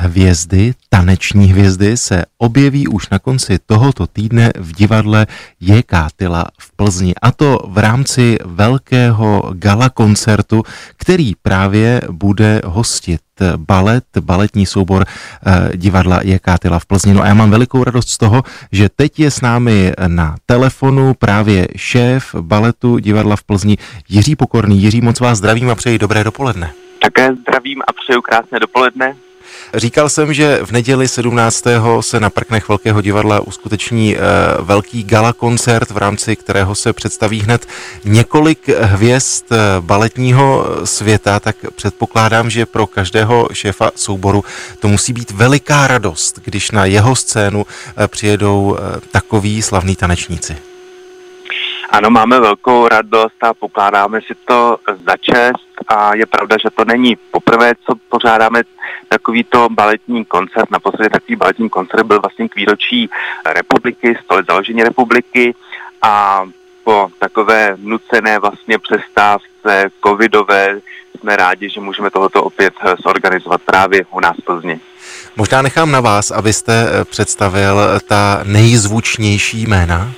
hvězdy, taneční hvězdy, se objeví už na konci tohoto týdne v divadle J.K. Tyla v Plzni. A to v rámci velkého gala koncertu, který právě bude hostit baletní soubor divadla J.K. Tyla v Plzni. No a já mám velikou radost z toho, že teď je s námi na telefonu právě šéf baletu divadla v Plzni Jiří Pokorný. Jiří, moc vás zdravím a přeji dobré dopoledne. Také zdravím a přeju krásné dopoledne. Říkal jsem, že v neděli 17. se na prknech Velkého divadla uskuteční velký gala koncert, v rámci kterého se představí hned několik hvězd baletního světa, tak předpokládám, že pro každého šéfa souboru to musí být veliká radost, když na jeho scénu přijedou takoví slavní tanečníci. Ano, máme velkou radost a pokládáme si to za čest a je pravda, že to není poprvé, co pořádáme takovýto baletní koncert. Naposledy takový baletní koncert byl vlastně k výročí republiky, 100 let založení republiky, a po takové nucené vlastně přestávce covidové jsme rádi, že můžeme tohoto opět zorganizovat právě u nás v Plzni. Možná nechám na vás, abyste představil ta nejzvučnější jména.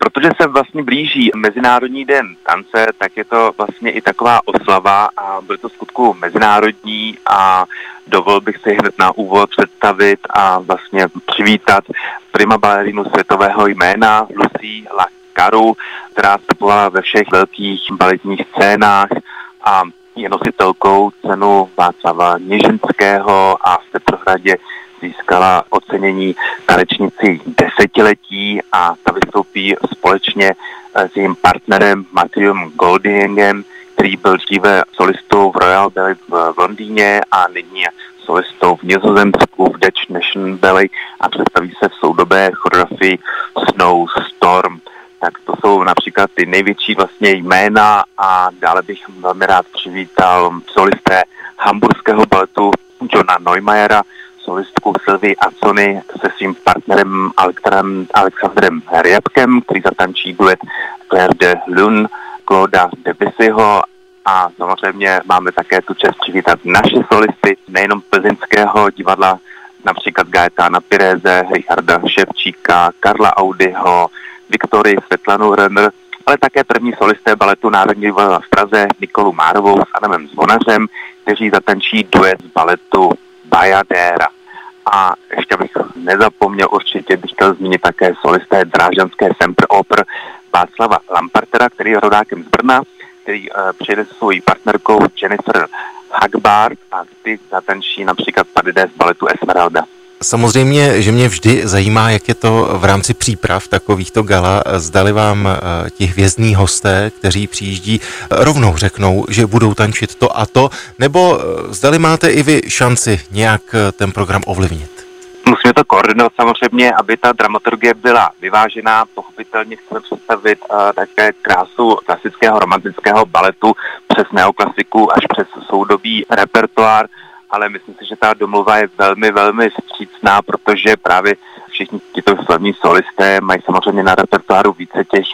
Protože se vlastně blíží Mezinárodní den tance, tak je to vlastně i taková oslava a bude to vskutku mezinárodní a dovolil bych si hned na úvod představit a vlastně přivítat prima balerinu světového jména Lucie La Caru, která vstupovala ve všech velkých baletních scénách a je nositelkou cenu Václava Nižinského a v Petrohradě získala ocenění tanečnici desetiletí a ta vystoupí společně s jejím partnerem Matthium Goldingem, který byl dříve solistou v Royal Ballet v Londýně a nyní solistou v Nizozemsku v Dutch National Ballet a představí se v soudobé choreografii Snow Storm. Tak to jsou například ty největší vlastně jména a dále bych velmi rád přivítal solisté hamburského baletu Johnna Neumajera, solistku Silvii Aconi se svým partnerem Alektrem Alexandrem Heriabkem, který zatančí duet Claire de Lune, Clauda Debussyho, a samozřejmě máme také tu čest přivítat naše solisty, nejenom plzeňského divadla, například Gaeta Piréze, Richarda Ševčíka, Karla Audiho, Viktori Svetlanu Renner, ale také první solisté baletu Národní divadla v Praze Nikolu Márovou s Adamem Zvonařem, kteří zatančí duet z baletu Bajadéra. A ještě bych nezapomněl, určitě bych chtěl zmínit také solisté drážďanské Semper oper Václava Lampartera, který je rodákem z Brna, který přijede se svojí partnerkou Jennifer Hagbart a ty zatančí například Padedé z baletu Esmeralda. Samozřejmě, že mě vždy zajímá, jak je to v rámci příprav takovýchto gala. Zdali vám ti hvězdní hosté, kteří přijíždí, rovnou řeknou, že budou tančit to a to, nebo zdali máte i vy šanci nějak ten program ovlivnit? Musíme to koordinovat samozřejmě, aby ta dramaturgie byla vyvážená. Pochopitelně chceme představit také krásu klasického romantického baletu přes neoklasiku až přes soudobý repertoár, ale myslím si, že ta domluva je velmi, velmi vstřícná, protože právě všichni tito slavní solisté mají samozřejmě na repertoáru více těch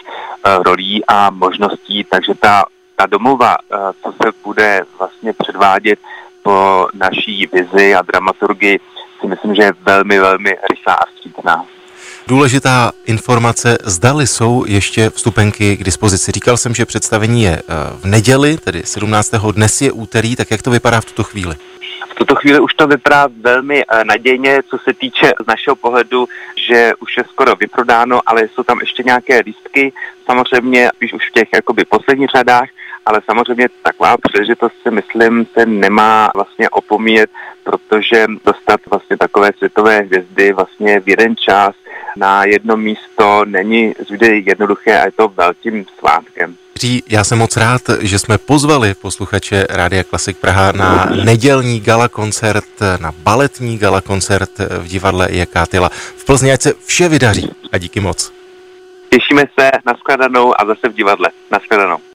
rolí a možností, takže ta domluva, co se bude vlastně předvádět po naší vizi a dramaturgii, si myslím, že je velmi, velmi rychlá a vstřícná. Důležitá informace, zdali jsou ještě vstupenky k dispozici. Říkal jsem, že představení je v neděli, tedy 17. Dnes je úterý, tak jak to vypadá v tuto chvíli? V tuto chvíli už to vypadá velmi nadějně, co se týče z našeho pohledu, že už je skoro vyprodáno, ale jsou tam ještě nějaké lístky, samozřejmě už v těch jakoby posledních řadách, ale samozřejmě taková příležitost, si myslím, se nemá vlastně opomíjet, protože dostat vlastně takové světové hvězdy vlastně v jeden čas na jedno místo není vždy jednoduché a je to velkým svátkem. Já jsem moc rád, že jsme pozvali posluchače Rádia Klasik Praha na nedělní gala koncert, na baletní gala koncert v divadle J.K. Tyla v Plzni. Ať se vše vydaří a díky moc. Těšíme se, na shledanou a zase v divadle. Na shledanou.